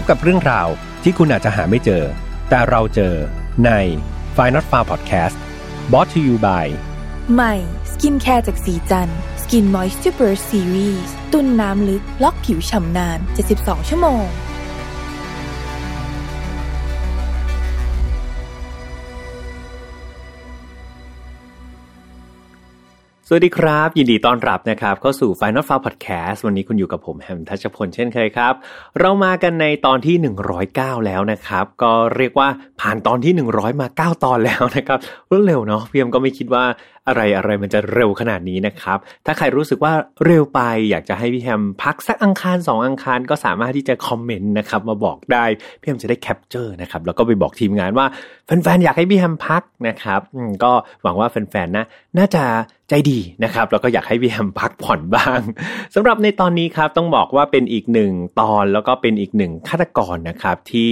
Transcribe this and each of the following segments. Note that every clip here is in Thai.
บกับเรื่องราวที่คุณอาจจะหาไม่เจอแต่เราเจอใน Find Not Found Podcast Brought to you by ใหม่สกินแคร์จากสีจันทร์ Skin Moisture Series ตุ้นน้ำลึกล็อกผิวฉ่ำนาน72ชั่วโมงสวัสดีครับยินดีต้อนรับนะครับเข้าสู่ Final File Podcast วันนี้คุณอยู่กับผมแฮมทัชพลเช่นเคยครับเรามากันในตอนที่109แล้วนะครับก็เรียกว่าผ่านตอนที่100มา9ตอนแล้วนะครับรวดเร็วเนาะพี่แฮมก็ไม่คิดว่าอะไรมันจะเร็วขนาดนี้นะครับถ้าใครรู้สึกว่าเร็วไปอยากจะให้พี่แฮมพักสักอังคาร2อังคารก็สามารถที่จะคอมเมนต์นะครับมาบอกได้พี่แฮมจะได้แคปเจอร์นะครับแล้วก็ไปบอกทีมงานว่าแฟนๆอยากให้พี่แฮมพักนะครับก็หวังว่าแฟนๆนะน่าจะใจดีนะครับแล้วก็อยากให้พี่แฮมพักผ่อนบ้างสำหรับในตอนนี้ครับต้องบอกว่าเป็นอีก1ตอนแล้วก็เป็นอีก1ฆาตกรนะครับที่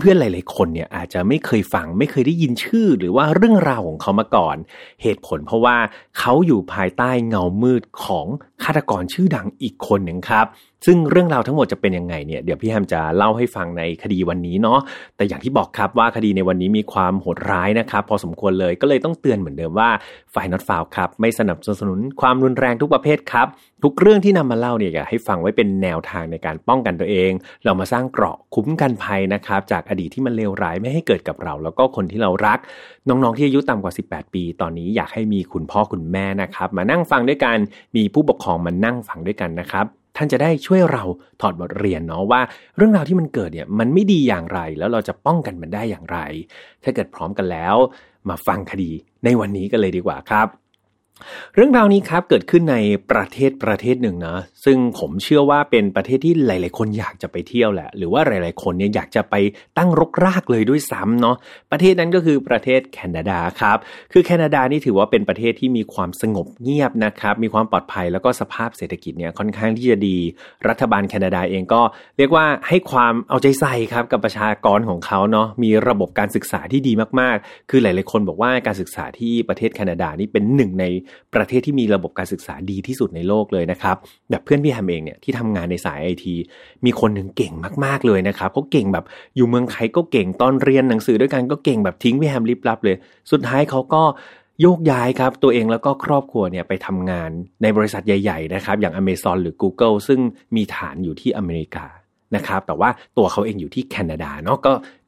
เพื่อนๆหลายๆคนเนี่ยอาจจะไม่เคยฟังไม่เคยได้ยินชื่อหรือว่าเรื่องราวของเขามาก่อนเหตุผลเพราะว่าเขาอยู่ภายใต้เงามืดของฆาตกรชื่อดังอีกคนหนึ่งครับซึ่งเรื่องราวทั้งหมดจะเป็นยังไงเนี่ยเดี๋ยวพี่แฮมจะเล่าให้ฟังในคดีวันนี้เนาะแต่อย่างที่บอกครับว่าคดีในวันนี้มีความโหดร้ายนะครับพอสมควรเลยก็เลยต้องเตือนเหมือนเดิมว่าFind Not Foundครับไม่สนับสนุนความรุนแรงทุกประเภทครับทุกเรื่องที่นำมาเล่าเนี่ยอยากให้ฟังไว้เป็นแนวทางในการป้องกันตัวเองเรามาสร้างเกราะคุ้มกันภัยนะครับจากอดีตที่มันเลวร้ายไม่ให้เกิดกับเราแล้วก็คนที่เรารักน้องๆที่อายุต่ำกว่า18ปีตอนนี้อยากให้มีคุณพ่อคุณแม่นะครับมานั่งฟังด้วยกันมีผู้ปกครองมานั่งฟังด้วยกันนะครับท่านจะได้ช่วยเราถอดบทเรียนเนาะว่าเรื่องราวที่มันเกิดเนี่ยมันไม่ดีอย่างไรแล้วเราจะป้องกันมันได้อย่างไรถ้าเกิดพร้อมกันแล้วมาฟังคดีในวันนี้กันเลยดีกว่าครับเรื่องราวนี้ครับเกิดขึ้นในประเทศหนึ่งนะซึ่งผมเชื่อว่าเป็นประเทศที่หลายๆคนอยากจะไปเที่ยวแหละหรือว่าหลายๆคนเนี่ยอยากจะไปตั้งรกรากเลยด้วยซ้ำเนาะประเทศนั้นก็คือประเทศแคนาดาครับคือแคนาดานี่ถือว่าเป็นประเทศที่มีความสงบเงียบนะครับมีความปลอดภัยแล้วก็สภาพเศรษฐกิจเนี่ยค่อนข้างที่จะดีรัฐบาลแคนาดาเองก็เรียกว่าให้ความเอาใจใส่ครับกับประชากรของเขาเนาะมีระบบการศึกษาที่ดีมากๆคือหลายๆคนบอกว่าการศึกษาที่ประเทศแคนาดานี่เป็นหนึ่งในประเทศที่มีระบบการศึกษาดีที่สุดในโลกเลยนะครับแบบเพื่อนพี่แฮมเองเนี่ยที่ทำงานในสาย IT มีคนหนึ่งเก่งมากๆเลยนะครับเขาเก่งแบบอยู่เมืองไทยก็เก่งตอนเรียนหนังสือด้วยกันก็เก่งแบบทิ้งพี่แฮมลิบลับเลยสุดท้ายเขาก็โยกย้ายครับตัวเองแล้วก็ครอบครัวเนี่ยไปทำงานในบริษัทใหญ่ๆนะครับอย่าง Amazon หรือ Google ซึ่งมีฐานอยู่ที่อเมริกานะครับแต่ว่าตัวเขาเองอยู่ที่แคนาดาเนาะ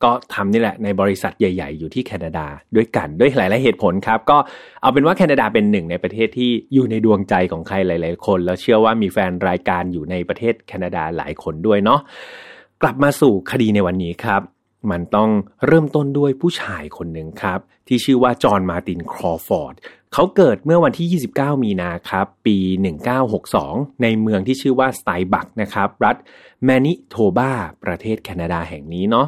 ก็ทำนี่แหละในบริษัทใหญ่ๆอยู่ที่แคนาดาด้วยกันด้วยหลายๆเหตุผลครับก็เอาเป็นว่าแคนาดาเป็นหนึ่งในประเทศที่อยู่ในดวงใจของใครหลายๆคนแล้วเชื่อว่ามีแฟนรายการอยู่ในประเทศแคนาดาหลายคนด้วยเนาะกลับมาสู่คดีในวันนี้ครับมันต้องเริ่มต้นด้วยผู้ชายคนหนึ่งครับที่ชื่อว่าจอห์นมาร์ตินครอฟอร์ดเขาเกิดเมื่อวันที่29มีนาครับปี1962ในเมืองที่ชื่อว่าสไตบัคนะครับรัฐแมนิโทบาประเทศแคนาดาแห่งนี้เนาะ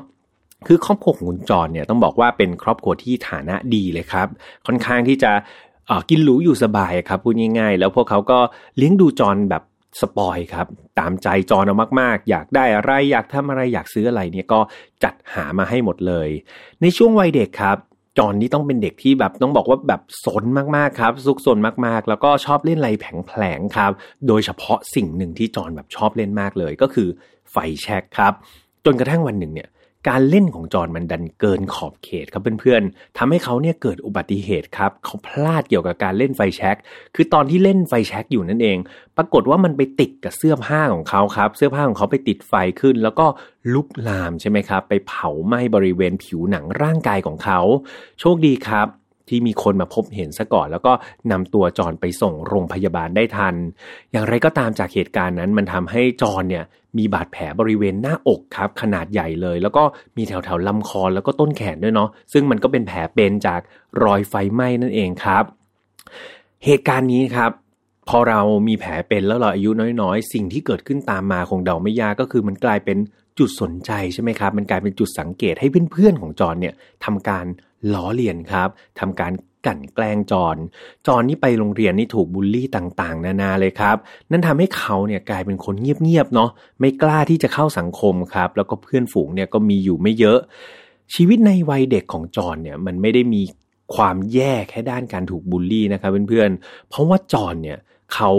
คือครอบครัวของคุณจอห์นเนี่ยต้องบอกว่าเป็นครอบครัวที่ฐานะดีเลยครับค่อนข้างที่จะกินหรูอยู่สบายครับพูดง่ายๆแล้วพวกเขาก็เลี้ยงดูจอห์นแบบสปอยครับตามใจจอห์นเอามากๆอยากได้อะไรอยากทำอะไรอยากซื้ออะไรเนี่ยก็จัดหามาให้หมดเลยในช่วงวัยเด็กครับจอห์นนี่ต้องเป็นเด็กที่แบบต้องบอกว่าแบบสนมากๆครับซุกซนมากๆแล้วก็ชอบเล่นอะไรแผลงๆครับโดยเฉพาะสิ่งหนึ่งที่จอห์นแบบชอบเล่นมากเลยก็คือไฟแช็กครับจนกระทั่งวันหนึ่งเนี่ยการเล่นของจอห์นมันดันเกินขอบเขตครับเพื่อนๆทำให้เขาเนี่ยเกิดอุบัติเหตุครับเขาพลาดเกี่ยวกับการเล่นไฟแช็กคือตอนที่เล่นไฟแช็กอยู่นั่นเองปรากฏว่ามันไปติดกับเสื้อผ้าของเขาครับเสื้อผ้าของเขาไปติดไฟขึ้นแล้วก็ลุกลามใช่ไหมครับไปเผาไหม้บริเวณผิวหนังร่างกายของเขาโชคดีครับที่มีคนมาพบเห็นซะก่อนแล้วก็นำตัวจอห์นไปส่งโรงพยาบาลได้ทันอย่างไรก็ตามจากเหตุการณ์นั้นมันทำให้จอห์นเนี่ยมีบาดแผลบริเวณหน้าอกครับขนาดใหญ่เลยแล้วก็มีแถวๆลำคอแล้วก็ต้นแขนด้วยเนาะซึ่งมันก็เป็นแผลเป็นจากรอยไฟไหม้นั่นเองครับเหตุการณ์นี้ครับพอเรามีแผลเป็นแล้วเราอายุน้อยๆสิ่งที่เกิดขึ้นตามมาคงเดาไม่ยากก็คือมันกลายเป็นจุดสนใจใช่ไหมครับมันกลายเป็นจุดสังเกตให้เพื่อนๆของจอห์นเนี่ยทำการล้อเลียนครับทำการกลั่นแกล้งจอห์นนี่ไปโรงเรียนนี่ถูกบูลลี่ต่างๆนานาเลยครับนั่นทำให้เขาเนี่ยกลายเป็นคนเงียบๆเนาะไม่กล้าที่จะเข้าสังคมครับแล้วก็เพื่อนฝูงเนี่ยก็มีอยู่ไม่เยอะชีวิตในวัยเด็กของจอห์นเนี่ยมันไม่ได้มีความแย่แค่ด้านการถูกบูลลี่นะครับเพื่อนๆเพราะว่าจอห์นเนี่ยเขา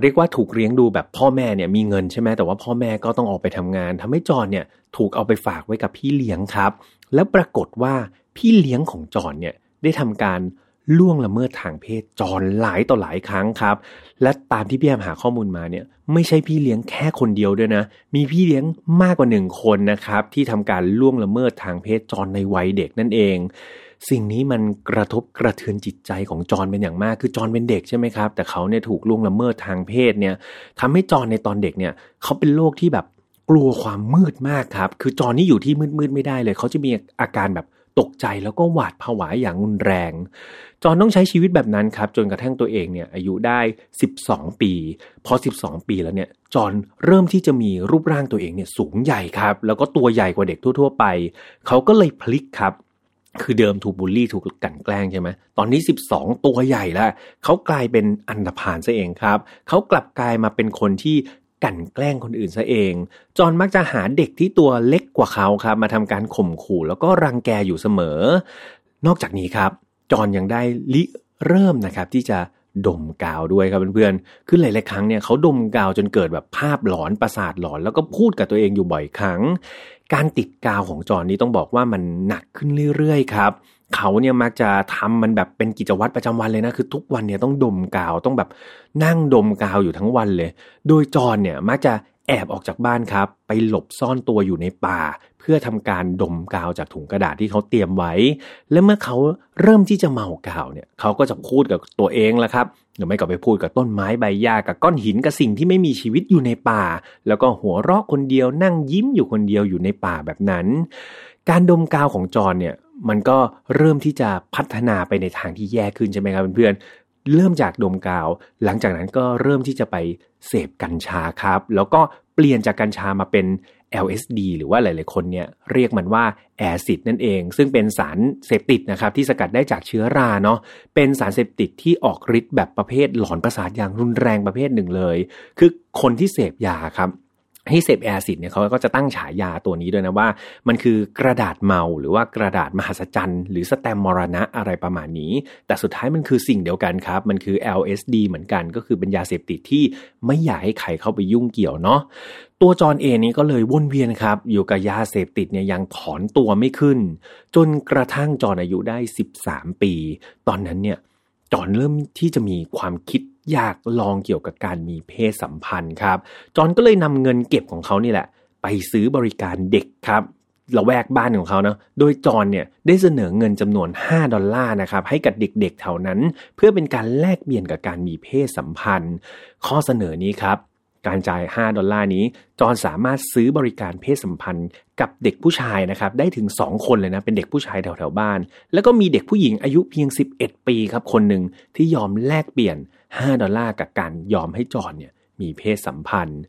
เรียกว่าถูกเลี้ยงดูแบบพ่อแม่เนี่ยมีเงินใช่ไหมแต่ว่าพ่อแม่ก็ต้องออกไปทำงานทำให้จอนเนี่ยถูกเอาไปฝากไว้กับพี่เลี้ยงครับแล้วปรากฏว่าพี่เลี้ยงของจอนเนี่ยได้ทำการล่วงละเมิดทางเพศจอนหลายต่อหลายครั้งครับและตามที่พี่แอมหาข้อมูลมาเนี่ยไม่ใช่พี่เลี้ยงแค่คนเดียวด้วยนะมีพี่เลี้ยงมากกว่า1คนนะครับที่ทำการล่วงละเมิดทางเพศจอนในวัยเด็กนั่นเองสิ่งนี้มันกระทบกระเทือนจิตใจของจอนเป็นอย่างมากคือจอนเป็นเด็กใช่ไหมครับแต่เขาเนี่ยถูกล่วงละเมิดทางเพศเนี่ยทำให้จอนในตอนเด็กเนี่ยเขาเป็นโรคที่แบบกลัวความมืดมากครับคือจอนนี่อยู่ที่มืดๆไม่ได้เลยเขาจะมีอาการแบบตกใจแล้วก็หวาดผวาอย่างรุนแรงจอนต้องใช้ชีวิตแบบนั้นครับจนกระทั่งตัวเองเนี่ยอายุได้12ปีพอ12ปีแล้วเนี่ยจอนเริ่มที่จะมีรูปร่างตัวเองเนี่ยสูงใหญ่ครับแล้วก็ตัวใหญ่กว่าเด็กทั่วๆไปเขาก็เลยพลิกครับคือเดิมถูกบูลลี่ถูกกลั่นแกล้งใช่ไหมตอนนี้12ตัวใหญ่แล้วเขากลายเป็นอันธพาลซะเองครับเขากลับกลายมาเป็นคนที่กลั่นแกล้งคนอื่นซะเองจอนมักจะหาเด็กที่ตัวเล็กกว่าเขาครับมาทำการข่มขู่แล้วก็รังแกอยู่เสมอนอกจากนี้ครับจอนยังได้ลิเริ่มนะครับที่จะดมกาวด้วยครับเพื่อนๆคือหลายๆครั้งเนี่ยเขาดมกาวจนเกิดแบบภาพหลอนประสาทหลอนแล้วก็พูดกับตัวเองอยู่บ่อยครั้งการติดกาวของจอนนี่ต้องบอกว่ามันหนักขึ้นเรื่อยๆครับเขาเนี่ยมักจะทำมันแบบเป็นกิจวัตรประจำวันเลยนะคือทุกวันเนี่ยต้องดมกาวต้องแบบนั่งดมกาวอยู่ทั้งวันเลยโดยจอนเนี่ยมักจะแอบออกจากบ้านครับไปหลบซ่อนตัวอยู่ในป่าเพื่อทำการดมกาวจากถุงกระดาษที่เขาเตรียมไว้และเมื่อเขาเริ่มที่จะเมากาวเนี่ยเขาก็จะพูดกับตัวเองแล้วครับหรือไม่ก็ไปพูดกับต้นไม้ใบหญ้ากับก้อนหินกับสิ่งที่ไม่มีชีวิตอยู่ในป่าแล้วก็หัวเราะคนเดียวนั่งยิ้มอยู่คนเดียวอยู่ในป่าแบบนั้นการดมกาวของจอนเนี่ยมันก็เริ่มที่จะพัฒนาไปในทางที่แย่ขึ้นใช่ไหมครับเพื่อนเริ่มจากดมกาวหลังจากนั้นก็เริ่มที่จะไปเสพกัญชาครับแล้วก็เปลี่ยนจากกัญชามาเป็น LSD หรือว่าหลายๆคนเนี่ยเรียกมันว่าแอซิดนั่นเองซึ่งเป็นสารเสพติดนะครับที่สกัดได้จากเชื้อราเนาะเป็นสารเสพติดที่ออกฤทธิ์แบบประเภทหลอนประสาทอย่างรุนแรงประเภทหนึ่งเลยคือคนที่เสพยาครับให้เสพแอซิดเนี่ยเขาก็จะตั้งฉายาตัวนี้ด้วยนะว่ามันคือกระดาษเมาหรือว่ากระดาษมหัศจรรย์หรือสแตมมรณะอะไรประมาณนี้แต่สุดท้ายมันคือสิ่งเดียวกันครับมันคือ LSD เหมือนกันก็คือเป็นยาเสพติดที่ไม่อยากให้ใครเข้าไปยุ่งเกี่ยวเนาะตัวจอนเองนี้ก็เลยวนเวียนครับอยู่กับยาเสพติดเนี่ยยังถอนตัวไม่ขึ้นจนกระทั่งจอนอายุได้13ปีตอนนั้นเนี่ยจอนเริ่มที่จะมีความคิดอยากลองเกี่ยวกับการมีเพศสัมพันธ์ครับจอนก็เลยนำเงินเก็บของเขานี่แหละไปซื้อบริการเด็กครับละแวกบ้านของเขาเนาะโดยจอนเนี่ยได้เสนอเงินจำนวน$5นะครับให้กับเด็กๆแถวนั้นเพื่อเป็นการแลกเปลี่ยนกับการมีเพศสัมพันธ์ข้อเสนอนี้ครับการจ่าย$5นี้จอนสามารถซื้อบริการเพศสัมพันธ์กับเด็กผู้ชายนะครับได้ถึง2คนเลยนะเป็นเด็กผู้ชายแถวๆบ้านแล้วก็มีเด็กผู้หญิงอายุเพียง11ปีครับคนหนึ่งที่ยอมแลกเปลี่ยน$5กับการยอมให้จอนเนี่ยมีเพศสัมพันธ์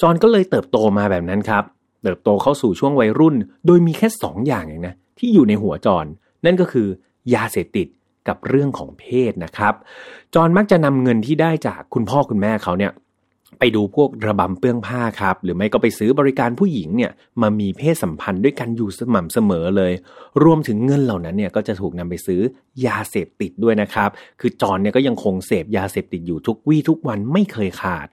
จอนก็เลยเติบโตมาแบบนั้นครับเติบโตเข้าสู่ช่วงวัยรุ่นโดยมีแค่2อย่างเองนะที่อยู่ในหัวจอนนั่นก็คือยาเสพติดกับเรื่องของเพศนะครับจอนมักจะนำเงินที่ได้จากคุณพ่อคุณแม่เขาเนี่ยไปดูพวกระบำเปื้องผ้าครับหรือไม่ก็ไปซื้อบริการผู้หญิงเนี่ยมามีเพศสัมพันธ์ด้วยกันอยู่สม่ำเสมอเลยรวมถึงเงินเหล่านั้นเนี่ยก็จะถูกนำไปซื้อยาเสพติดด้วยนะครับคือจอนเนี่ยก็ยังคงเสพยาเสพติดอยู่ทุกวี่ทุกวันไม่เคยขาด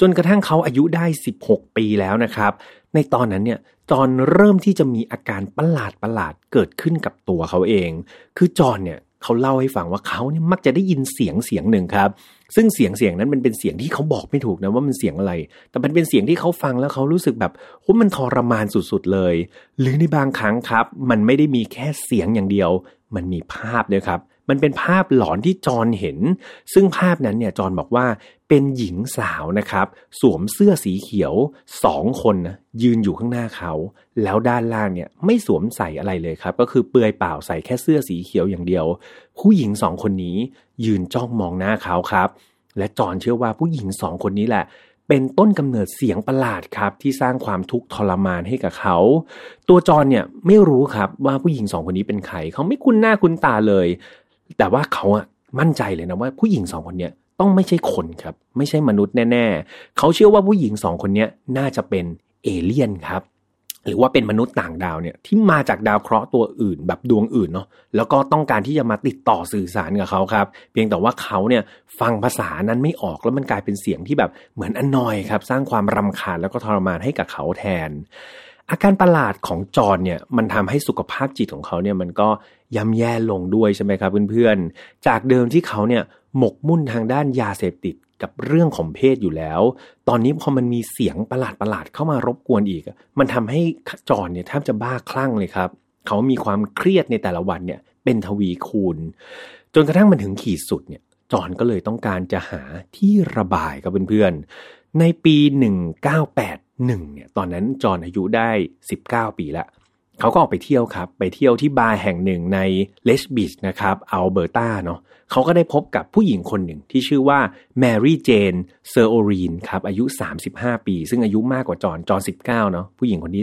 จนกระทั่งเขาอายุได้16ปีแล้วนะครับในตอนนั้นเนี่ยจอนเริ่มที่จะมีอาการประหลาดๆเกิดขึ้นกับตัวเขาเองคือจอนเนี่ยเขาเล่าให้ฟังว่าเขาเนี่ยมักจะได้ยินเสียงหนึ่งครับซึ่งเสียงนั้นมันเป็นเสียงที่เขาบอกไม่ถูกนะว่ามันเสียงอะไรแต่มันเป็นเสียงที่เขาฟังแล้วเขารู้สึกแบบโหมันทรมานสุดๆเลยหรือในบางครั้งครับมันไม่ได้มีแค่เสียงอย่างเดียวมันมีภาพด้วยครับมันเป็นภาพหลอนที่จอนเห็นซึ่งภาพนั้นเนี่ยจอนบอกว่าเป็นหญิงสาวนะครับสวมเสื้อสีเขียว2คนนะยืนอยู่ข้างหน้าเขาแล้วด้านล่างเนี่ยไม่สวมใส่อะไรเลยครับก็คือเปลือยเปล่าใส่แค่เสื้อสีเขียวอย่างเดียวผู้หญิง2คนนี้ยืนจ้องมองหน้าเขาครับและจอนเชื่อว่าผู้หญิง2คนนี้แหละเป็นต้นกำเนิดเสียงประหลาดครับที่สร้างความทุกข์ทรมานให้กับเขาตัวจอนเนี่ยไม่รู้ครับว่าผู้หญิง2คนนี้เป็นใครเขาไม่คุ้นหน้าคุ้นตาเลยแต่ว่าเขาอะมั่นใจเลยนะว่าผู้หญิง2คนเนี้ยต้องไม่ใช่คนครับไม่ใช่มนุษย์แน่ๆเขาเชื่อว่าผู้หญิง2คนเนี้ยน่าจะเป็นเอเลี่ยนครับ หรือว่าเป็นมนุษย์ต่างดาวเนี่ยที่มาจากดาวเคราะห์ตัวอื่นแบบดวงอื่นเนาะแล้วก็ต้องการที่จะมาติดต่อสื่อสารกับเขาครับเพียงแต่ว่าเขาเนี่ยฟังภาษานั้นไม่ออกแล้วมันกลายเป็นเสียงที่แบบเหมือนอนอยครับสร้างความรำคาญแล้วก็ทรมานให้กับเขาแทนอาการประหลาดของจอนเนี่ยมันทำให้สุขภาพจิตของเขาเนี่ยมันก็ย่ำแย่ลงด้วยใช่ไหมครับเพื่อนๆจากเดิมที่เขาเนี่ยหมกมุ่นทางด้านยาเสพติดกับเรื่องของเพศอยู่แล้วตอนนี้พอมันมีเสียงประหลาดๆเข้ามารบกวนอีกมันทำให้จอนเนี่ยแทบจะบ้าคลั่งเลยครับเขามีความเครียดในแต่ละวันเนี่ยเป็นทวีคูณจนกระทั่งมันถึงขีดสุดเนี่ยจอนก็เลยต้องการจะหาที่ระบายกับเพื่อนๆในปี1981เนี่ยตอนนั้นจอนอายุได้19ปีละเขาก็ออกไปเที่ยวครับไปเที่ยวที่บาร์แห่งหนึ่งในเลสบีชนะครับอัลเบอร์ตาเนาะเขาก็ได้พบกับผู้หญิงคนหนึ่งที่ชื่อว่าแมรี่เจนเซอร์โอรีนครับอายุ35ปีซึ่งอายุมากกว่าจอน19เนาะผู้หญิงคนนี้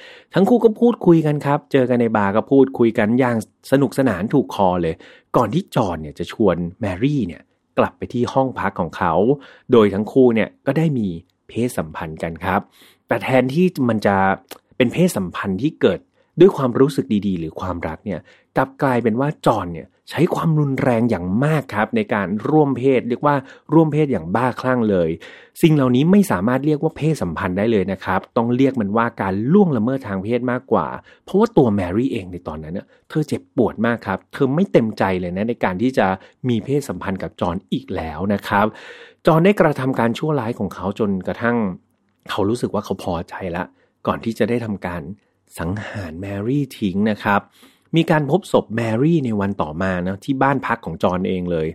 35ทั้งคู่ก็พูดคุยกันครับเจอกันในบาร์ก็พูดคุยกันอย่างสนุกสนานถูกคอเลยก่อนที่จอนเนี่ยจะชวนแมรี่เนี่ยกลับไปที่ห้องพักของเขาโดยทั้งคู่เนี่ยก็ได้มีเพศสัมพันธ์กันครับแต่แทนที่มันจะเป็นเพศสัมพันธ์ที่เกิดด้วยความรู้สึกดีๆหรือความรักเนี่ยกลับกลายเป็นว่าจอนเนี่ยใช้ความรุนแรงอย่างมากครับในการร่วมเพศเรียกว่าร่วมเพศอย่างบ้าคลั่งเลยสิ่งเหล่านี้ไม่สามารถเรียกว่าเพศสัมพันธ์ได้เลยนะครับต้องเรียกมันว่าการล่วงละเมิดทางเพศมากกว่าเพราะว่าตัวแมรี่เองในตอนนั้นเนี่ยเธอเจ็บปวดมากครับเธอไม่เต็มใจเลยนะในการที่จะมีเพศสัมพันธ์กับจอนอีกแล้วนะครับจอนได้กระทำการชั่วร้ายของเขาจนกระทั่งเขารู้สึกว่าเขาพอใจละก่อนที่จะได้ทำการสังหารแมรี่ทิ้งนะครับมีการพบศพแมรี่ในวันต่อมานะที่บ้านพักของจอนเองเลย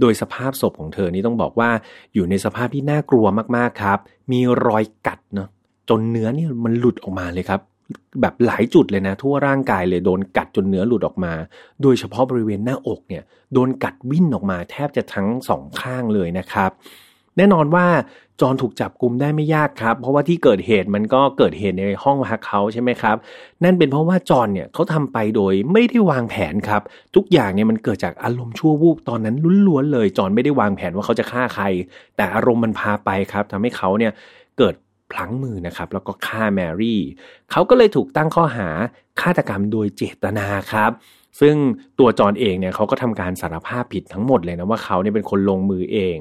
โดยสภาพศพของเธอนี่ต้องบอกว่าอยู่ในสภาพที่น่ากลัวมากๆครับมีรอยกัดเนาะจนเนื้อนี่มันหลุดออกมาเลยครับแบบหลายจุดเลยนะทั่วร่างกายเลยโดนกัดจนเนื้อหลุดออกมาโดยเฉพาะบริเวณหน้าอกเนี่ยโดนกัดวิ่นออกมาแทบจะทั้งสองข้างเลยนะครับแน่นอนว่าจอนถูกจับกุมได้ไม่ยากครับเพราะว่าที่เกิดเหตุมันก็เกิดเหตุในห้องพักเขาใช่ไหมครับนั่นเป็นเพราะว่าจอนเนี่ยเขาทำไปโดยไม่ได้วางแผนครับทุกอย่างเนี่ยมันเกิดจากอารมณ์ชั่ววูบตอนนั้นล้วนๆเลยจอนไม่ได้วางแผนว่าเขาจะฆ่าใครแต่อารมณ์มันพาไปครับทำให้เขาเนี่ยเกิดพลั้งมือนะครับแล้วก็ฆ่าแมรี่เขาก็เลยถูกตั้งข้อหาฆาตกรรมโดยเจตนาครับซึ่งตัวจอนเองเนี่ยเขาก็ทำการสารภาพผิดทั้งหมดเลยนะว่าเขาเนี่ยเป็นคนลงมือเอง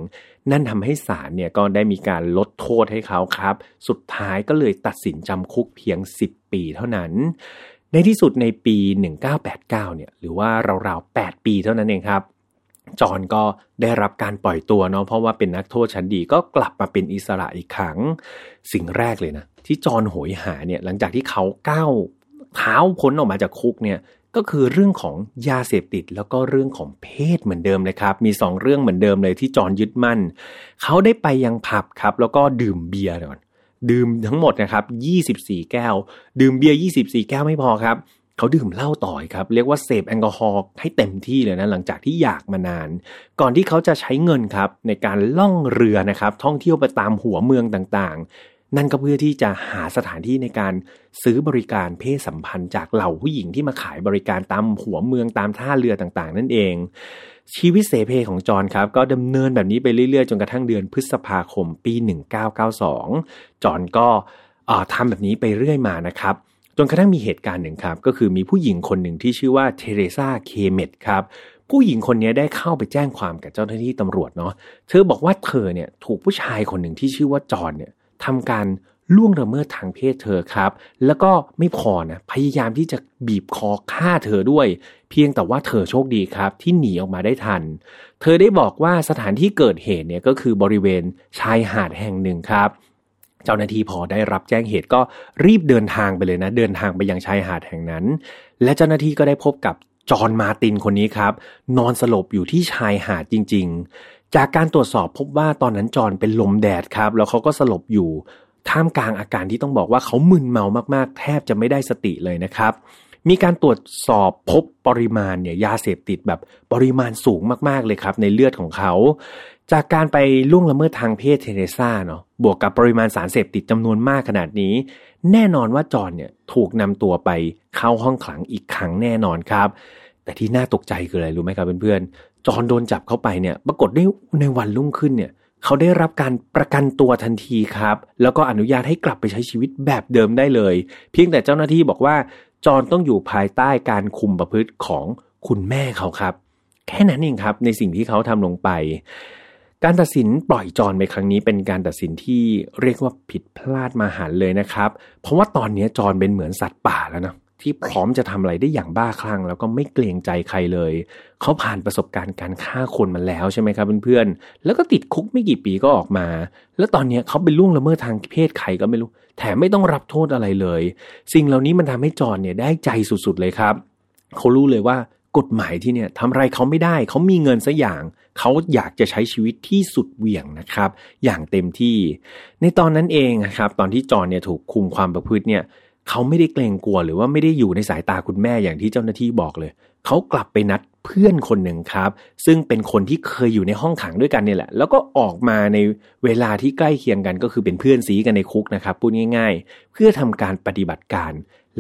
นั่นทำให้ศาลเนี่ยก็ได้มีการลดโทษให้เขาครับสุดท้ายก็เลยตัดสินจำคุกเพียง10ปีเท่านั้นในที่สุดในปี1989เนี่ยหรือว่าราวๆ8ปีเท่านั้นเองครับจอนก็ได้รับการปล่อยตัวเนาะเพราะว่าเป็นนักโทษชั้นดีก็กลับมาเป็นอิสระอีกครั้งสิ่งแรกเลยนะที่จอนโหยหาเนี่ยหลังจากที่เขาก้าวเท้าพ้นออกมาจากคุกเนี่ยก็คือเรื่องของยาเสพติดแล้วก็เรื่องของเพศเหมือนเดิมเลยครับมี2เรื่องเหมือนเดิมเลยที่จอนยึดมั่นเขาได้ไปยังผับครับแล้วก็ดื่มเบียร์ก่อนดื่มทั้งหมดนะครับ24แก้วดื่มเบียร์24แก้วไม่พอครับเขาดื่มเหล้าต่อครับเรียกว่าเสพแอลกอฮอล์ให้เต็มที่เลยนะหลังจากที่อยากมานานก่อนที่เขาจะใช้เงินครับในการล่องเรือนะครับท่องเที่ยวไปตามหัวเมืองต่างๆนั่นก็เพื่อที่จะหาสถานที่ในการซื้อบริการเพศสัมพันธ์จากเหล่าผู้หญิงที่มาขายบริการตามหัวเมืองตามท่าเรือต่างๆนั่นเองชีวิตเสเพของจอนครับก็ดำเนินแบบนี้ไปเรื่อยๆจนกระทั่งเดือนพฤษภาคมปี1992จอนก็ทำแบบนี้ไปเรื่อยมานะครับจนกระทั่งมีเหตุการณ์หนึ่งครับก็คือมีผู้หญิงคนหนึ่งที่ชื่อว่าเทเรซาเคเมตครับผู้หญิงคนนี้ได้เข้าไปแจ้งความกับเจ้าหน้าที่ตำรวจเนาะเธอบอกว่าเธอเนี่ยถูกผู้ชายคนหนึ่งที่ชื่อว่าจอนเนี่ยทำการล่วงละเมิดทางเพศเธอครับแล้วก็ไม่พอนะพยายามที่จะบีบคอฆ่าเธอด้วยเพียงแต่ว่าเธอโชคดีครับที่หนีออกมาได้ทันเธอได้บอกว่าสถานที่เกิดเหตุเนี่ยก็คือบริเวณชายหาดแห่งหนึ่งครับเจ้าหน้าที่พอได้รับแจ้งเหตุก็รีบเดินทางไปเลยนะเดินทางไปยังชายหาดแห่งนั้นและเจ้าหน้าที่ก็ได้พบกับจอนมาตินคนนี้ครับนอนสลบอยู่ที่ชายหาดจริงๆจากการตรวจสอบพบว่าตอนนั้นจอนเป็นลมแดดครับแล้วเขาก็สลบอยู่ท่ามกลางอาการที่ต้องบอกว่าเขามึนเมามากๆแทบจะไม่ได้สติเลยนะครับมีการตรวจสอบพบปริมาณยาเสพติดแบบปริมาณสูงมากๆเลยครับในเลือดของเขาจากการไปล่วงละเมิดทางเพศเทเรซ่าเนาะบวกกับปริมาณสารเสพติดจำนวนมากขนาดนี้แน่นอนว่าจอนเนี่ยถูกนำตัวไปเข้าห้องขังอีกครั้งแน่นอนครับแต่ที่น่าตกใจคืออะไรรู้ไหมครับเพื่อนๆจอนโดนจับเข้าไปเนี่ยปรากฏในวันรุ่งขึ้นเนี่ย เขาได้รับการประกันตัวทันทีครับแล้วก็อนุญาตให้กลับไปใช้ชีวิตแบบเดิมได้เลยเพียงแต่เจ้าหน้าที่บอกว่าจอนต้องอยู่ภายใต้การคุมประพฤติของคุณแม่เขาครับแค่นั้นเองครับในสิ่งที่เขาทำลงไปการตัดสินปล่อยจอนไปครั้งนี้เป็นการตัดสินที่เรียกว่าผิดพลาดมหันต์เลยนะครับเพราะว่าตอนนี้จอนเป็นเหมือนสัตว์ป่าแล้วนะที่พร้อมจะทำอะไรได้อย่างบ้าคลั่งแล้วก็ไม่เกรงใจใครเลยเขาผ่านประสบการณ์การฆ่าคนมาแล้วใช่ไหมครับเพื่อนๆแล้วก็ติดคุกไม่กี่ปีก็ออกมาแล้วตอนนี้เขาไปล่วงละเมิดทางเพศใครก็ไม่รู้แถมไม่ต้องรับโทษอะไรเลยสิ่งเหล่านี้มันทำให้จอนเนี่ยได้ใจสุดๆเลยครับเขารู้เลยว่ากฎหมายที่เนี่ยทำอะไรเขาไม่ได้เขามีเงินสักอย่างเขาอยากจะใช้ชีวิตที่สุดเหวี่ยงนะครับอย่างเต็มที่ในตอนนั้นเองนะครับตอนที่จอนเนี่ยถูกคุมความประพฤติเนี่ยเขาไม่ได้เกรงกลัวหรือว่าไม่ได้อยู่ในสายตาคุณแม่อย่างที่เจ้าหน้าที่บอกเลยเขากลับไปนัดเพื่อนคนหนึ่งครับซึ่งเป็นคนที่เคยอยู่ในห้องขังด้วยกันเนี่ยแหละแล้วก็ออกมาในเวลาที่ใกล้เคียงกันก็คือเป็นเพื่อนซีกันในคุกนะครับพูดง่ายๆเพื่อทำการปฏิบัติการ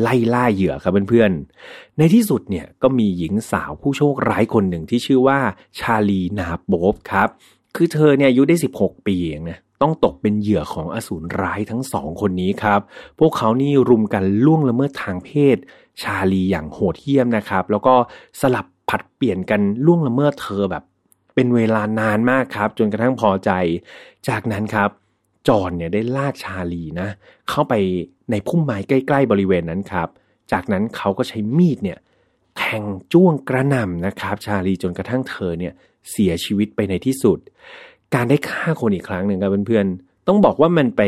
ไล่ล่าเหยื่อครับเพื่อนๆในที่สุดเนี่ยก็มีหญิงสาวผู้โชคร้ายคนหนึ่งที่ชื่อว่าชาลีนาโบฟครับคือเธอเนี่ยอายุได้16ปีเองนะต้องตกเป็นเหยื่อของอสูรร้ายทั้งสองคนนี้ครับพวกเขานี่รุมกันล่วงละเมิดทางเพศชาลีอย่างโหดเหี้ยมนะครับแล้วก็สลับผัดเปลี่ยนกันล่วงละเมิดเธอแบบเป็นเวลานานมากครับจนกระทั่งพอใจจากนั้นครับจอนเนี่ยได้ลากชาลีนะเข้าไปในพุ่มไม้ใกล้ๆบริเวณนั้นครับจากนั้นเขาก็ใช้มีดเนี่ยแทงจ้วงกระหน่ำนะครับชาลีจนกระทั่งเธอเนี่ยเสียชีวิตไปในที่สุดการได้ฆ่าคนอีกครั้งหนึ่งครับเพื่อนๆต้องบอกว่ามันไป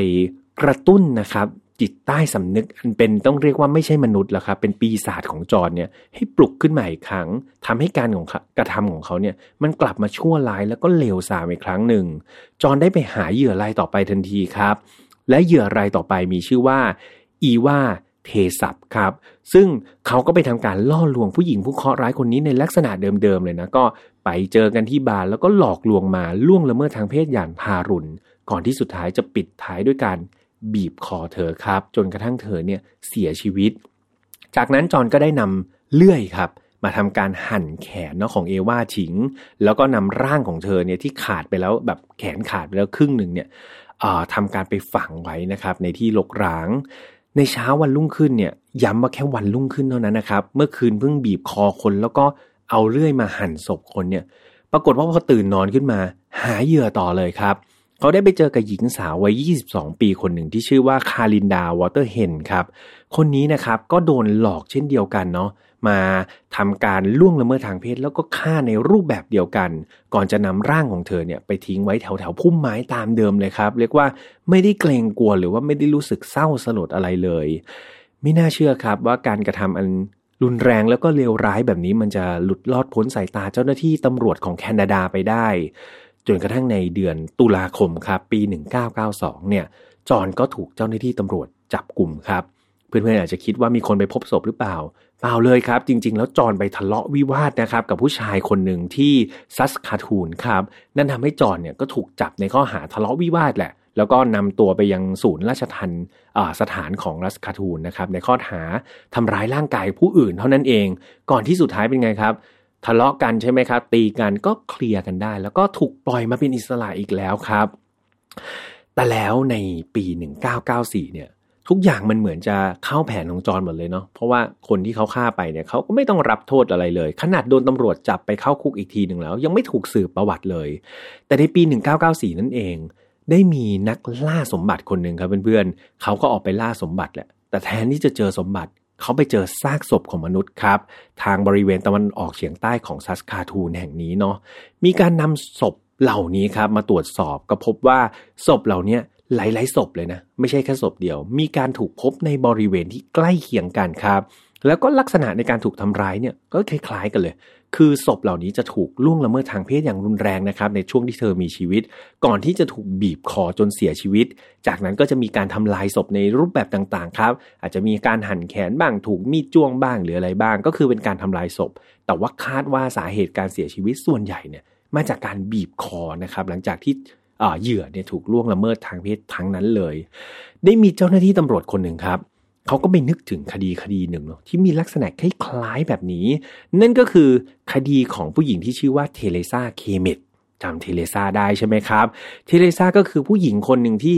กระตุ้นนะครับจิตใต้สำนึกอันเป็นต้องเรียกว่าไม่ใช่มนุษย์แล้วครับเป็นปีศาจของจอนเนี่ยให้ปลุกขึ้นใหม่อีกครั้งทำให้การของกระทำของเขาเนี่ยมันกลับมาชั่วร้ายแล้วก็เลวทรามอีกครั้งหนึ่งจอนได้ไปหาเหยื่อรายต่อไปทันทีครับและเหยื่อรายต่อไปมีชื่อว่าอีวาเทสับครับซึ่งเขาก็ไปทำการล่อลวงผู้หญิงผู้เคราะห์ร้ายคนนี้ในลักษณะเดิมๆเลยนะก็ไปเจอกันที่บาร์แล้วก็หลอกลวงมาล่วงละเมิดทางเพศอย่างทารุณก่อนที่สุดท้ายจะปิดท้ายด้วยการบีบคอเธอครับจนกระทั่งเธอเนี่ยเสียชีวิตจากนั้นจอนก็ได้นำเลื่อยครับมาทำการหั่นแขนของเอวาทิ้งแล้วก็นำร่างของเธอเนี่ยที่ขาดไปแล้วแบบแขนขาดไปแล้วครึ่งหนึ่งเนี่ยทำการไปฝังไว้นะครับในที่รกร้างในเช้าวันรุ่งขึ้นเนี่ยย้ำว่าแค่วันรุ่งขึ้นเท่านั้นนะครับเมื่อคืนเพิ่งบีบคอคนแล้วก็เอาเลื่อยมาหั่นศพคนเนี่ยปรากฏว่าพอตื่นนอนขึ้นมาหาเหยื่อต่อเลยครับเขาได้ไปเจอกับหญิงสาววัย22ปีคนหนึ่งที่ชื่อว่าคารินดาวอเตอร์เฮนครับคนนี้นะครับก็โดนหลอกเช่นเดียวกันเนาะมาทำการล่วงละเมิดทางเพศแล้วก็ฆ่าในรูปแบบเดียวกันก่อนจะนำร่างของเธอเนี่ยไปทิ้งไว้แถวๆพุ่มไม้ตามเดิมเลยครับเรียกว่าไม่ได้เกรงกลัวหรือว่าไม่ได้รู้สึกเศร้าสลดอะไรเลยไม่น่าเชื่อครับว่าการกระทำอันรุนแรงแล้วก็เลวร้ายแบบนี้มันจะหลุดลอดพ้นสายตาเจ้าหน้าที่ตำรวจของแคนาดาไปได้จนกระทั่งในเดือนตุลาคมครับปี1992เนี่ยจอนก็ถูกเจ้าหน้าที่ตำรวจจับกุมครับเพื่อนๆอาจจะคิดว่ามีคนไปพบศพหรือเปล่าเปล่าเลยครับจริงๆแล้วจอนไปทะเลาะวิวาทนะครับกับผู้ชายคนหนึ่งที่ซัสคาทูนครับนั่นทำให้จอนเนี่ยก็ถูกจับในข้อหาทะเลาะวิวาทแหละแล้วก็นำตัวไปยังศูนย์ราชทัณฑ์สถานของรัสคาทูนนะครับในข้อหาทำร้ายร่างกายผู้อื่นเท่านั้นเองก่อนที่สุดท้ายเป็นไงครับทะเลาะกันใช่ไหมครับตีกันก็เคลียร์กันได้แล้วก็ถูกปล่อยมาเป็นอิสระอีกแล้วครับแต่แล้วในปี1994เนี่ยทุกอย่างมันเหมือนจะเข้าแผนของจอนหมดเลยเนาะเพราะว่าคนที่เขาฆ่าไปเนี่ยเขาก็ไม่ต้องรับโทษอะไรเลยขนาดโดนตำรวจจับไปเข้าคุกอีกทีหนึ่งแล้วยังไม่ถูกสืบประวัติเลยแต่ในปี1994นั่นเองได้มีนักล่าสมบัติคนหนึ่งครับเพื่อนๆเขาก็ออกไปล่าสมบัติแหละแต่แทนที่จะเจอสมบัติเขาไปเจอซากศพของมนุษย์ครับทางบริเวณตะวันออกเฉียงใต้ของซัสคาทูนแห่งนี้เนาะมีการนำศพเหล่านี้ครับมาตรวจสอบก็พบว่าศพเหล่านี้หลายๆศพเลยนะไม่ใช่แค่ศพเดียวมีการถูกพบในบริเวณที่ใกล้เคียงกันครับแล้วก็ลักษณะในการถูกทำร้ายเนี่ยก็คล้ายๆกันเลยคือศพเหล่านี้จะถูกล่วงละเมิดทางเพศอย่างรุนแรงนะครับในช่วงที่เธอมีชีวิตก่อนที่จะถูกบีบคอจนเสียชีวิตจากนั้นก็จะมีการทำลายศพในรูปแบบต่างๆครับอาจจะมีการหั่นแขนบ้างถูกมีดจ้วงบ้างหรืออะไรบ้างก็คือเป็นการทำลายศพแต่ว่าคาดว่าสาเหตุการเสียชีวิตส่วนใหญ่เนี่ยมาจากการบีบคอนะครับหลังจากที่เหยื่อเนี่ยถูกล่วงละเมิดทางเพศทั้งนั้นเลยได้มีเจ้าหน้าที่ตำรวจคนหนึ่งครับเขาก็ไปนึกถึงคดีหนึ่งเนาะที่มีลักษณะคล้ายๆแบบนี้นั่นก็คือคดีของผู้หญิงที่ชื่อว่าเทเรซาเคเมต จำเทเรซาได้ใช่ไหมครับเทเรซาก็คือผู้หญิงคนหนึ่งที่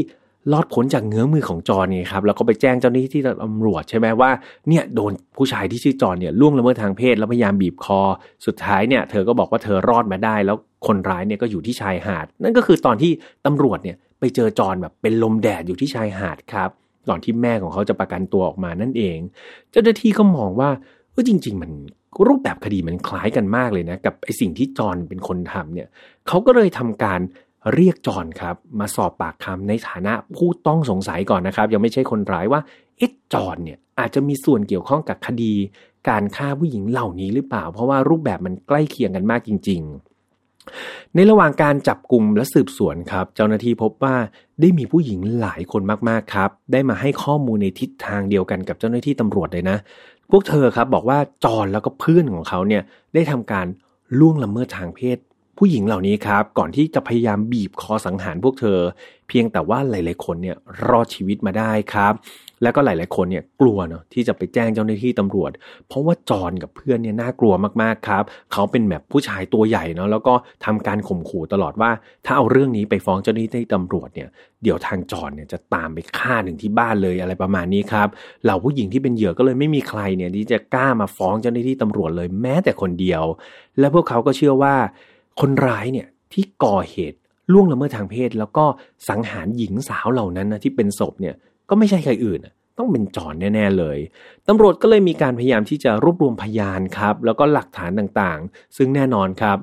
รอดพ้นจากเงื้อมือของจอนนี่ครับแล้วก็ไปแจ้งเจ้าหน้าที่ตำรวจใช่ไหมว่าเนี่ยโดนผู้ชายที่ชื่อจอนเนี่ยล่วงละเมิดทางเพศแล้วพยายามบีบคอสุดท้ายเนี่ยเธอก็บอกว่าเธอรอดมาได้แล้วคนร้ายเนี่ยก็อยู่ที่ชายหาดนั่นก็คือตอนที่ตำรวจเนี่ยไปเจอจอนแบบเป็นลมแดดอยู่ที่ชายหาดครับก่อนที่แม่ของเขาจะประกันตัวออกมานั่นเองเจ้าหน้าที่ก็มองว่าจริงๆมันรูปแบบคดีมันคล้ายกันมากเลยนะกับไอ้สิ่งที่จอนเป็นคนทำเนี่ยเขาก็เลยทำการเรียกจอนครับมาสอบปากคำในฐานะผู้ต้องสงสัยก่อนนะครับยังไม่ใช่คนร้ายว่าเอ๊ะจอนเนี่ยอาจจะมีส่วนเกี่ยวข้องกับคดีการฆ่าผู้หญิงเหล่านี้หรือเปล่าเพราะว่ารูปแบบมันใกล้เคียงกันมากจริงๆในระหว่างการจับกุมและสืบสวนครับเจ้าหน้าที่พบว่าได้มีผู้หญิงหลายคนมากๆครับได้มาให้ข้อมูลในทิศทางเดียวกันกับเจ้าหน้าที่ตำรวจเลยนะพวกเธอครับบอกว่าจอนแล้วก็เพื่อนของเขาเนี่ยได้ทำการล่วงละเมิดทางเพศผู้หญิงเหล่านี้ครับก่อนที่จะพยายามบีบคอสังหารพวกเธอเพียงแต่ว่าหลายๆคนเนี่ยรอดชีวิตมาได้ครับแล้วก็หลายๆคนเนี่ยกลัวเนาะที่จะไปแจ้งเจ้าหน้าที่ตำรวจเพราะว่าจอนกับเพื่อนเนี่ยน่ากลัวมากๆครับเขาเป็นแบบผู้ชายตัวใหญ่เนาะแล้วก็ทำการข่มขู่ตลอดว่าถ้าเอาเรื่องนี้ไปฟ้องเจ้าหน้าที่ตำรวจเนี่ยเดี๋ยวทางจอนเนี่ยจะตามไปฆ่าถึงที่บ้านเลยอะไรประมาณนี้ครับเหล่าผู้หญิงที่เป็นเหยื่อก็เลยไม่มีใครเนี่ยที่จะกล้ามาฟ้องเจ้าหน้าที่ตำรวจเลยแม้แต่คนเดียวและพวกเขาก็เชื่อว่าคนร้ายเนี่ยที่ก่อเหตุล่วงละเมิดทางเพศแล้วก็สังหารหญิงสาวเหล่านั้นนะที่เป็นศพเนี่ยก็ไม่ใช่ใครอื่นต้องเป็นจอนแน่ๆเลยตำรวจก็เลยมีการพยายามที่จะรวบรวมพยานครับแล้วก็หลักฐานต่างๆซึ่งแน่นอนครับ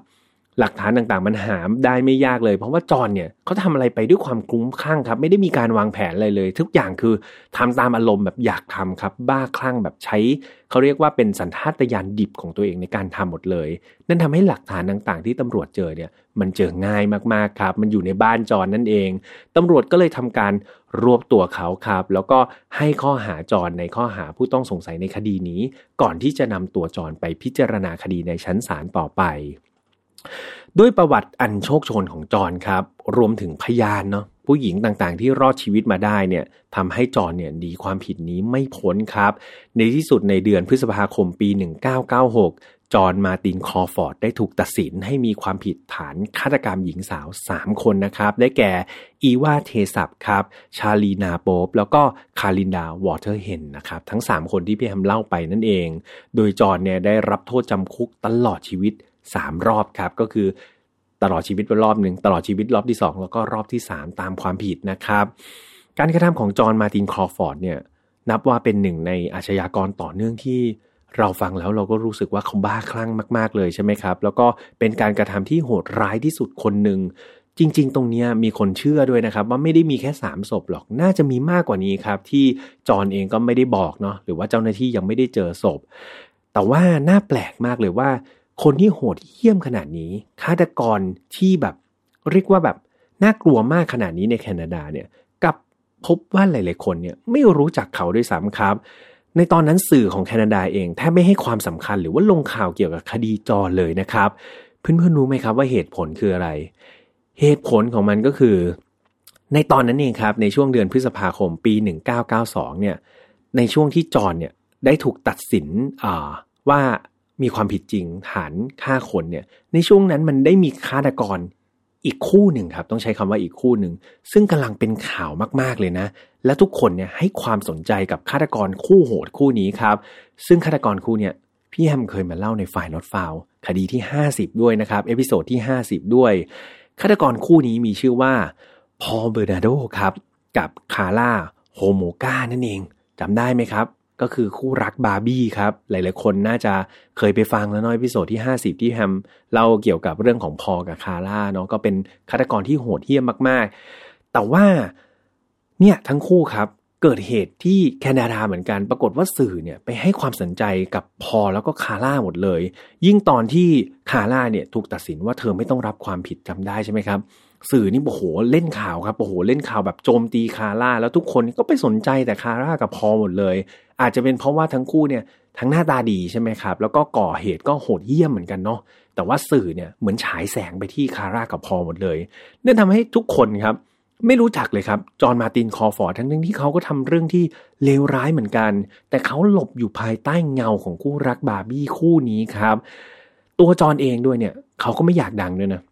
หลักฐานต่างๆมันหาได้ไม่ยากเลยเพราะว่าจอนเนี่ยเขาทำอะไรไปด้วยความคลุ้มคลั่งครับไม่ได้มีการวางแผนอะไรเลยทุกอย่างคือทำตามอารมณ์แบบอยากทำครับบ้าคลั่งแบบใช้เขาเรียกว่าเป็นสัญชาตญาณดิบของตัวเองในการทำหมดเลยนั่นทำให้หลักฐานต่างๆที่ตำรวจเจอเนี่ยมันเจอง่ายมากๆครับมันอยู่ในบ้านจอนนั่นเองตำรวจก็เลยทำการรวบตัวเขาครับแล้วก็ให้ข้อหาจอนในข้อหาผู้ต้องสงสัยในคดีนี้ก่อนที่จะนำตัวจอนไปพิจารณาคดีในชั้นศาลต่อไปด้วยประวัติอันโชคโชนของจอนครับรวมถึงพยานเนาะผู้หญิงต่างๆที่รอดชีวิตมาได้เนี่ยทำให้จอนเนี่ยหนีความผิดนี้ไม่พ้นครับในที่สุดในเดือนพฤษภาคมปี1996จอนมาตินคอฟอร์ดได้ถูกตัดสินให้มีความผิดฐานฆาตกรรมหญิงสาว3คนนะครับได้แก่อีวาเทสับครับชาลีนาโป๊บแล้วก็คาลินดาวอเทอร์เฮนนะครับทั้ง3คนที่พี่แฮมเล่าไปนั่นเองโดยจอนเนี่ยได้รับโทษจำคุกตลอดชีวิต3รอบครับก็คือตลอดชีวิตรอบหนึ่งตลอดชีวิตรอบที่2แล้วก็รอบที่3ตามความผิดนะครับการกระทำของจอห์นมาร์ตินครอฟอร์ดเนี่ยนับว่าเป็นหนึ่งในอาชญากรต่อเนื่องที่เราฟังแล้วเราก็รู้สึกว่าเขาบ้าคลั่งมากๆเลยใช่ไหมครับแล้วก็เป็นการกระทำที่โหดร้ายที่สุดคนหนึ่งจริงๆตรงนี้มีคนเชื่อด้วยนะครับว่าไม่ได้มีแค่3ศพหรอกน่าจะมีมากกว่านี้ครับที่จอห์นเองก็ไม่ได้บอกเนาะหรือว่าเจ้าหน้าที่ยังไม่ได้เจอศพแต่ว่าน่าแปลกมากเลยว่าคนที่โหดเหี้ยมขนาดนี้ฆาตกรที่แบบเรียกว่าแบบน่ากลัวมากขนาดนี้ในแคนาดาเนี่ยกับพบว่าหลายๆคนเนี่ยไม่รู้จักเขาด้วยซ้ำครับในตอนนั้นสื่อของแคนาดาเองแทบไม่ให้ความสำคัญหรือว่าลงข่าวเกี่ยวกับคดีจอเลยนะครับเพื่อนๆรู้ไหมครับว่าเหตุผลคืออะไรเหตุผลของมันก็คือในตอนนั้นเองครับในช่วงเดือนพฤษภาคมปี1992เนี่ยในช่วงที่จอเนี่ยได้ถูกตัดสินว่ามีความผิดจริงฐานฆ่าคนเนี่ยในช่วงนั้นมันได้มีฆาตกรอีกคู่หนึ่งครับต้องใช้คำว่าอีกคู่หนึ่งซึ่งกำลังเป็นข่าวมากๆเลยนะและทุกคนเนี่ยให้ความสนใจกับฆาตกรคู่โหดคู่นี้ครับซึ่งฆาตกรคู่เนี่ยพี่แฮมเคยมาเล่าใน File Not Found คดีที่50ด้วยนะครับเอพิโซดที่50ด้วยฆาตกรคู่นี้มีชื่อว่าพอล เบอร์นาร์โดครับกับคาร่าโฮโมกานั่นเองจำได้ไหมครับก็คือคู่รักบาร์บี้ครับหลายๆคนน่าจะเคยไปฟังแล้วเนาะเอพิโซดที่50ที่แฮมเล่าเกี่ยวกับเรื่องของพอลกับคาร่าเนาะก็เป็นฆาตกรที่โหดเหี้ยมมากๆแต่ว่าเนี่ยทั้งคู่ครับเกิดเหตุที่แคนาดาเหมือนกันปรากฏว่าสื่อเนี่ยไปให้ความสนใจกับพอลแล้วก็คาร่าหมดเลยยิ่งตอนที่คาร่าเนี่ยถูกตัดสินว่าเธอไม่ต้องรับความผิดจำได้ใช่ไหมครับสื่อนี่โอ้โหเล่นข่าวครับโอ้โหเล่นข่าวแบบโจมตีคาร่าแล้วทุกคนก็ไปสนใจแต่คาร่ากับพอลหมดเลยอาจจะเป็นเพราะว่าทั้งคู่เนี่ยทั้งหน้าตาดีใช่ไหมครับแล้วก็ก่อเหตุก็โหดเหี้ยมเหมือนกันเนาะแต่ว่าสื่อเนี่ยเหมือนฉายแสงไปที่คาร่ากับพอลหมดเลยนั่นทำให้ทุกคนครับไม่รู้จักเลยครับจอห์นมาร์ตินคอฟอร์ดทั้งที่เขาก็ทำเรื่องที่เลวร้ายเหมือนกันแต่เขาหลบอยู่ภายใต้เงาของคู่รักบาร์บี้คู่นี้ครับตัวจอห์นเองด้วยเนี่ยเขาก็ไม่อยากดังด้วยนะ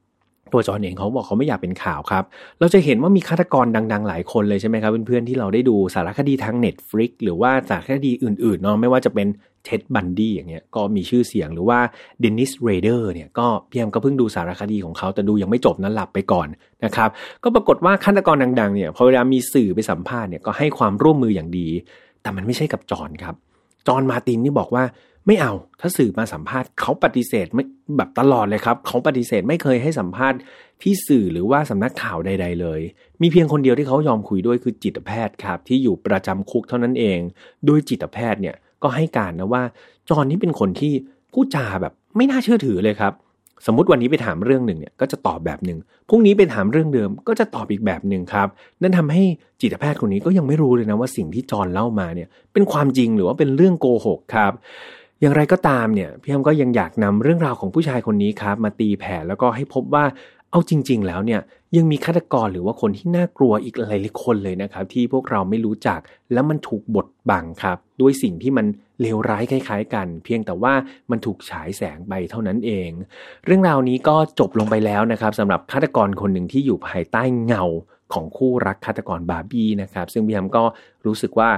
ตัวจอห์นเองเขาบอกเขาไม่อยากเป็นข่าวครับเราจะเห็นว่ามีฆาตกรดังๆหลายคนเลยใช่ไหมครับเพื่อนๆที่เราได้ดูสารคดีทาง Netflix หรือว่าสารคดีอื่นๆเนาะไม่ว่าจะเป็นเท็ดบันดี้อย่างเงี้ยก็มีชื่อเสียงหรือว่าเดนนิสเรเดอร์เนี่ยก็พี่แอมก็เพิ่งดูสารคดีของเขาแต่ดูยังไม่จบนะหลับไปก่อนนะครับก็ปรากฏว่าฆาตกรดังๆเนี่ยพอเวลามีสื่อไปสัมภาษณ์เนี่ยก็ให้ความร่วมมืออย่างดีแต่มันไม่ใช่กับจอห์นครับจอห์นมาร์ตินนี่บอกว่าไม่เอาถ้าสื่อมาสัมภาษณ์เขาปฏิเสธไม่แบบตลอดเลยครับเขาปฏิเสธไม่เคยให้สัมภาษณ์ที่สื่อหรือว่าสำนักข่าวใดๆเลยมีเพียงคนเดียวที่เขายอมคุยด้วยคือจิตแพทย์ครับที่อยู่ประจำคุกเท่านั้นเองโดยจิตแพทย์เนี่ยก็ให้การนะว่าจอห์นนี่เป็นคนที่พูดจาแบบไม่น่าเชื่อถือเลยครับสมมุติวันนี้ไปถามเรื่องหนึ่งเนี่ยก็จะตอบแบบหนึ่งพรุ่งนี้ไปถามเรื่องเดิมก็จะตอบอีกแบบหนึ่งครับนั่นทำให้จิตแพทย์คนนี้ก็ยังไม่รู้เลยนะว่าสิ่งที่จอห์นเล่ามาเนี่ยเป็นความจริงหรือว่าเป็นเรื่องโกหกครับอย่างไรก็ตามเนี่ยพี่แอมก็ยังอยากนำเรื่องราวของผู้ชายคนนี้ครับมาตีแผ่แล้วก็ให้พบว่าเอาจริงๆแล้วเนี่ยยังมีฆาตกรหรือว่าคนที่น่ากลัวอีกหลายๆคนเลยนะครับที่พวกเราไม่รู้จักและมันถูกบดบังครับด้วยสิ่งที่มันเลวร้ายคล้ายๆกันเพียงแต่ว่ามันถูกฉายแสงไปเท่านั้นเองเรื่องราวนี้ก็จบลงไปแล้วนะครับสำหรับฆาตกรคนหนึ่งที่อยู่ภายใต้เงาของคู่รักฆาตกรบาร์บี้นะครับซึ่งพี่แอมก็รู้สึกว่า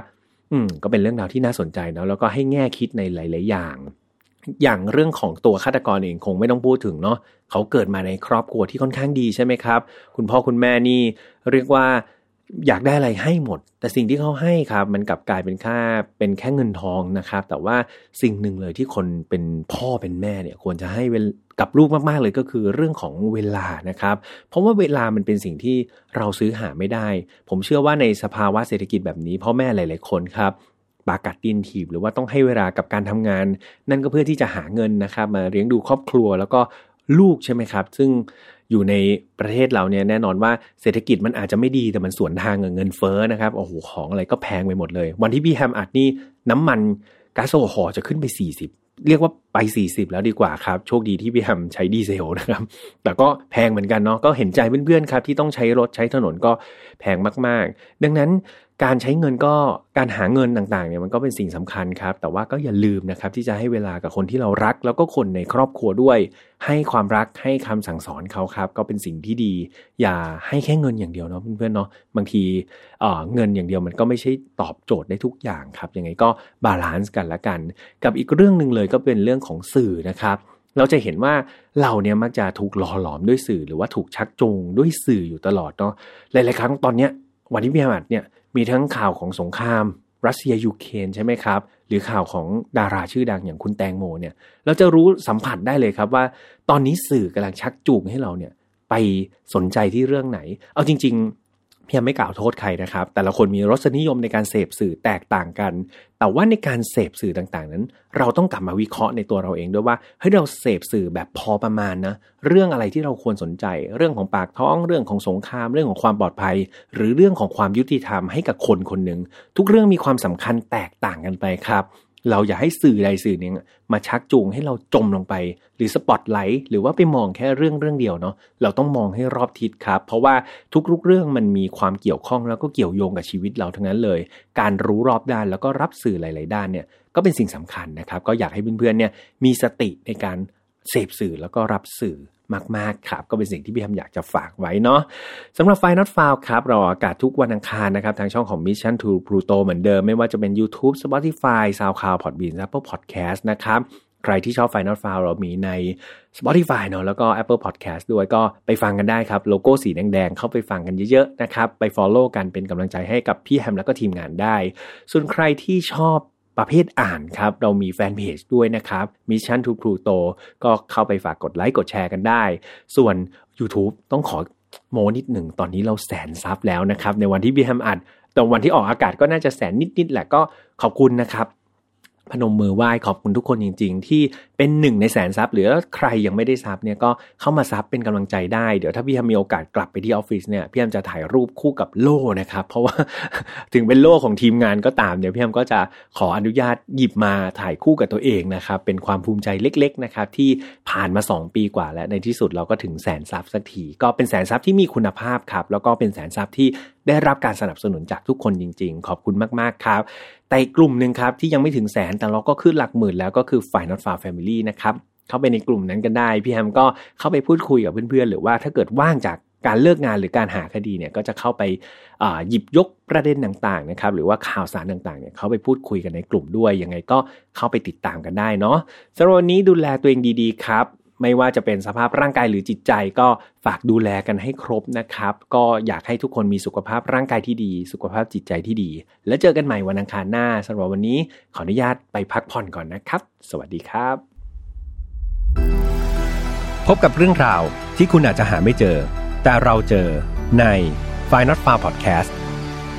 ก็เป็นเรื่องราวที่น่าสนใจเนาะแล้วก็ให้แง่คิดในหลายๆอย่างเรื่องของตัวฆาตกรเองคงไม่ต้องพูดถึงเนาะเขาเกิดมาในครอบครัวที่ค่อนข้างดีใช่ไหมครับคุณพ่อคุณแม่นี่เรียกว่าอยากได้อะไรให้หมดแต่สิ่งที่เขาให้ครับมันกลับกลายเป็นแค่เงินทองนะครับแต่ว่าสิ่งหนึ่งเลยที่คนเป็นพ่อเป็นแม่เนี่ยควรจะให้กับลูกมากๆเลยก็คือเรื่องของเวลานะครับเพราะว่าเวลามันเป็นสิ่งที่เราซื้อหาไม่ได้ผมเชื่อว่าในสภาวะเศรษฐกิจแบบนี้พ่อแม่หลายๆคนครับปากกัดตีนถีบหรือว่าต้องให้เวลากับการทำงานนั่นก็เพื่อที่จะหาเงินนะครับมาเลี้ยงดูครอบครัวแล้วก็ลูกใช่ไหมครับซึ่งอยู่ในประเทศเราเนี่ยแน่นอนว่าเศรษฐกิจมันอาจจะไม่ดีแต่มันสวนทางกับเงินเฟ้อนะครับโอ้โหของอะไรก็แพงไปหมดเลยวันที่พี่แฮมอัดนี่น้ำมันก๊าซโซฮอล์จะขึ้นไป40เรียกว่าไป40แล้วดีกว่าครับโชคดีที่พี่แฮมใช้ดีเซลนะครับแต่ก็แพงเหมือนกันเนาะก็เห็นใจเพื่อนๆครับที่ต้องใช้รถใช้ถนนก็แพงมากๆดังนั้นการใช้เงินก็การหาเงินต่างๆเนี่ยมันก็เป็นสิ่งสำคัญครับแต่ว่าก็อย่าลืมนะครับที่จะให้เวลากับคนที่เรารักแล้วก็คนในครอบครัวด้วยให้ความรักให้คำสั่งสอนเขาครับก็เป็นสิ่งที่ดีอย่าให้แค่เงินอย่างเดียวเนาะเพื่อนๆเนาะบางทีเงินอย่างเดียวมันก็ไม่ใช่ตอบโจทย์ได้ทุกอย่างครับยังไงก็บาลานซ์กันละกันกับอีกเรื่องนึงเลยก็เป็นเรื่องของสื่อนะครับเราจะเห็นว่าเราเนี่ยมักจะถูกหล่อหลอมด้วยสื่อหรือว่าถูกชักจูงด้วยสื่ออยู่ตลอดเนาะหลายๆครั้งตอนเนี้ยวันที่พี่อาจเนี่ยมีทั้งข่าวของสงครามรัสเซียยูเครนใช่ไหมครับหรือข่าวของดาราชื่อดังอย่างคุณแตงโมเนี่ยเราจะรู้สัมผัสได้เลยครับว่าตอนนี้สื่อกำลังชักจูงให้เราเนี่ยไปสนใจที่เรื่องไหนเอาจริงๆพี่ไม่กล่าวโทษใครนะครับแต่ละคนมีรสนิยมในการเสพสื่อแตกต่างกันแต่ว่าในการเสพสื่อต่างๆนั้นเราต้องกลับมาวิเคราะห์ในตัวเราเองด้วยว่าเฮ้ยเราเสพสื่อแบบพอประมาณนะเรื่องอะไรที่เราควรสนใจเรื่องของปากท้องเรื่องของสงครามเรื่องของความปลอดภัยหรือเรื่องของความยุติธรรมให้กับคนคนหนึ่งทุกเรื่องมีความสำคัญแตกต่างกันไปครับเราอย่าให้สื่อใดสื่อหนึ่งมาชักจูงให้เราจมลงไปหรือสปอตไลท์หรือว่าไปมองแค่เรื่องเดียวเนาะเราต้องมองให้รอบทิศครับเพราะว่าทุกๆเรื่องมันมีความเกี่ยวข้องแล้วก็เกี่ยวโยงกับชีวิตเราทั้งนั้นเลยการรู้รอบด้านแล้วก็รับสื่อหลายๆด้านเนี่ยก็เป็นสิ่งสำคัญนะครับก็อยากให้เพื่อนๆเนี่ยมีสติในการเสพสื่อแล้วก็รับสื่อมากๆครับก็เป็นสิ่งที่พี่ทำอยากจะฝากไว้เนาะสำหรับ File Not Found ครับเราอากาศทุกวันอังคารนะครับทางช่องของ Mission to Pluto เหมือนเดิมไม่ว่าจะเป็น YouTube Spotify SoundCloud Podbean Apple Podcast นะครับใครที่ชอบ File Not Found เรามีใน Spotify เนาะแล้วก็ Apple Podcast ด้วยก็ไปฟังกันได้ครับโลโก้สีแดงๆเข้าไปฟังกันเยอะๆนะครับไป follow กันเป็นกำลังใจให้กับพี่แฮมแล้วก็ทีมงานได้ส่วนใครที่ชอบประเภทอ่านครับเรามีแฟนเพจด้วยนะครับ Mission to Pluto ก็เข้าไปฝากกดไลค์กดแชร์กันได้ส่วน YouTube ต้องขอโมนิดหนึ่งตอนนี้เรา100,000 ซับแล้วนะครับในวันที่พี่แฮมอัดแต่วันที่ออกอากาศก็น่าจะ100,000 นิดๆแหละก็ขอบคุณนะครับพนมมือไหว้ขอบคุณทุกคนจริงๆที่เป็น1ใน100,000 ซับหรือใครยังไม่ได้ซับเนี่ยก็เข้ามาซับเป็นกำลังใจได้เดี๋ยวถ้าพี่แฮมมีโอกาสกลับไปที่ออฟฟิศเนี่ยพี่แฮมจะถ่ายรูปคู่กับโล่นะครับเพราะว่าถึงเป็นโล่ของทีมงานก็ตามเดี๋ยวพี่แฮมก็จะขออนุญาตหยิบมาถ่ายคู่กับตัวเองนะครับเป็นความภูมิใจเล็กๆนะครับที่ผ่านมา2 ปีกว่าแล้วในที่สุดเราก็ถึง100,000 ซับสักทีก็เป็น100,000 ซับที่มีคุณภาพครับแล้วก็เป็น100,000 ซับที่ได้รับการสนับสนุนจากทุกคนจริงๆขอบคุณมากๆครับแต่อีกกลุ่มนึงครับที่ยังไม่ถึง100,000แต่เราก็ขึ้นหลักหมื่นแล้วก็คือ Final Far Family นะครับ เข้าไปในกลุ่มนั้นกันได้พี่แฮมก็เข้าไปพูดคุยกับเพื่อนๆหรือว่าถ้าเกิดว่างจากการเลิกงานหรือการหาคดีเนี่ยก็จะเข้าไปหยิบยกประเด็นต่างๆนะครับหรือว่าข่าวสารต่างๆเนี่ยเข้าไปพูดคุยกันในกลุ่มด้วยยังไงก็เข้าไปติดตามกันได้เนาะสำหรับวันนี้ดูแลตัวเองดีๆครับไม่ว่าจะเป็นสภาพร่างกายหรือจิตใจก็ฝากดูแลกันให้ครบนะครับก็อยากให้ทุกคนมีสุขภาพร่างกายที่ดีสุขภาพจิตใจที่ดีแล้วเจอกันใหม่วันอังคารหน้าสำหรับวันนี้ขออนุญาตไปพักผ่อนก่อนนะครับสวัสดีครับพบกับเรื่องราวที่คุณอาจจะหาไม่เจอแต่เราเจอใน Find Not Far Podcast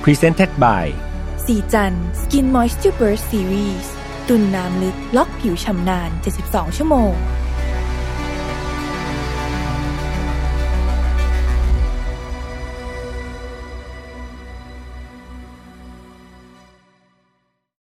Presented by สีจัน Skin Moisture Burst Series ตุ่นน้ำลึกล็อกผิวชำนาน72 ชั่วโมง